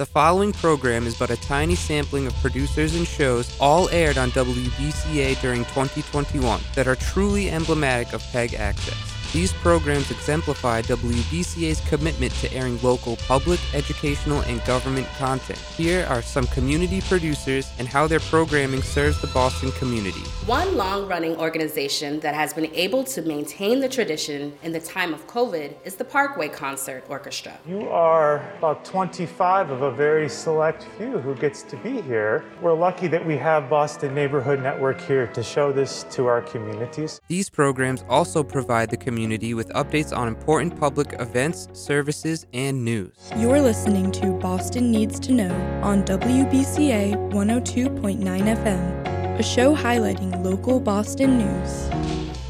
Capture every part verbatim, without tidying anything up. The following program is but a tiny sampling of producers and shows all aired on W B C A during twenty twenty-one that are truly emblematic of PEG Access. These programs exemplify W B C A's commitment to airing local public, educational, and government content. Here are some community producers and how their programming serves the Boston community. One long-running organization that has been able to maintain the tradition in the time of COVID is the Parkway Concert Orchestra. You are about twenty-five of a very select few who gets to be here. We're lucky that we have Boston Neighborhood Network here to show this to our communities. These programs also provide the community with updates on important public events, services, and news. You're listening to Boston Needs to Know on W B C A one oh two point nine F M. A show highlighting local Boston news.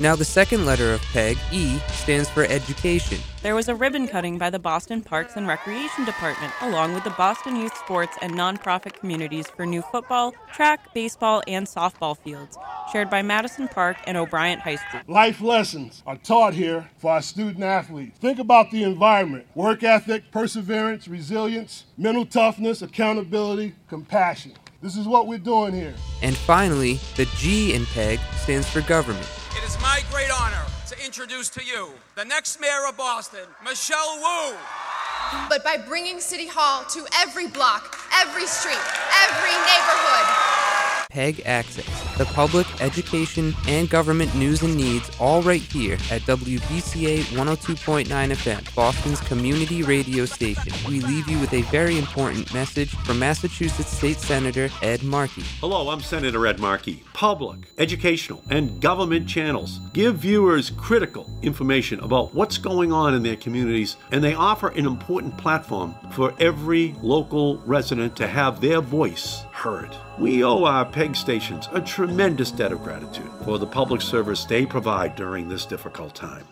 Now the second letter of PEG, E, stands for education. There was a ribbon cutting by the Boston Parks and Recreation Department, along with the Boston Youth Sports and nonprofit communities for new football, track, baseball, and softball fields, shared by Madison Park and O'Brien High School. Life lessons are taught here for our student-athletes. Think about the environment, work ethic, perseverance, resilience, mental toughness, accountability, compassion. This is what we're doing here. And finally, the G in PEG stands for government. It is my great honor to introduce to you the next mayor of Boston, Michelle Wu. But by bringing City Hall to every block, every street, every neighborhood. PEG Access, the public, education, and government news and needs, all right here at W B C A one oh two point nine F M, Boston's community radio station. We leave you with a very important message from Massachusetts State Senator Ed Markey. Hello, I'm Senator Ed Markey. Public, educational, and government channels give viewers critical information about what's going on in their communities, and they offer an important platform for every local resident to have their voice heard. We owe our PEG stations a tremendous debt of gratitude for the public service they provide during this difficult time.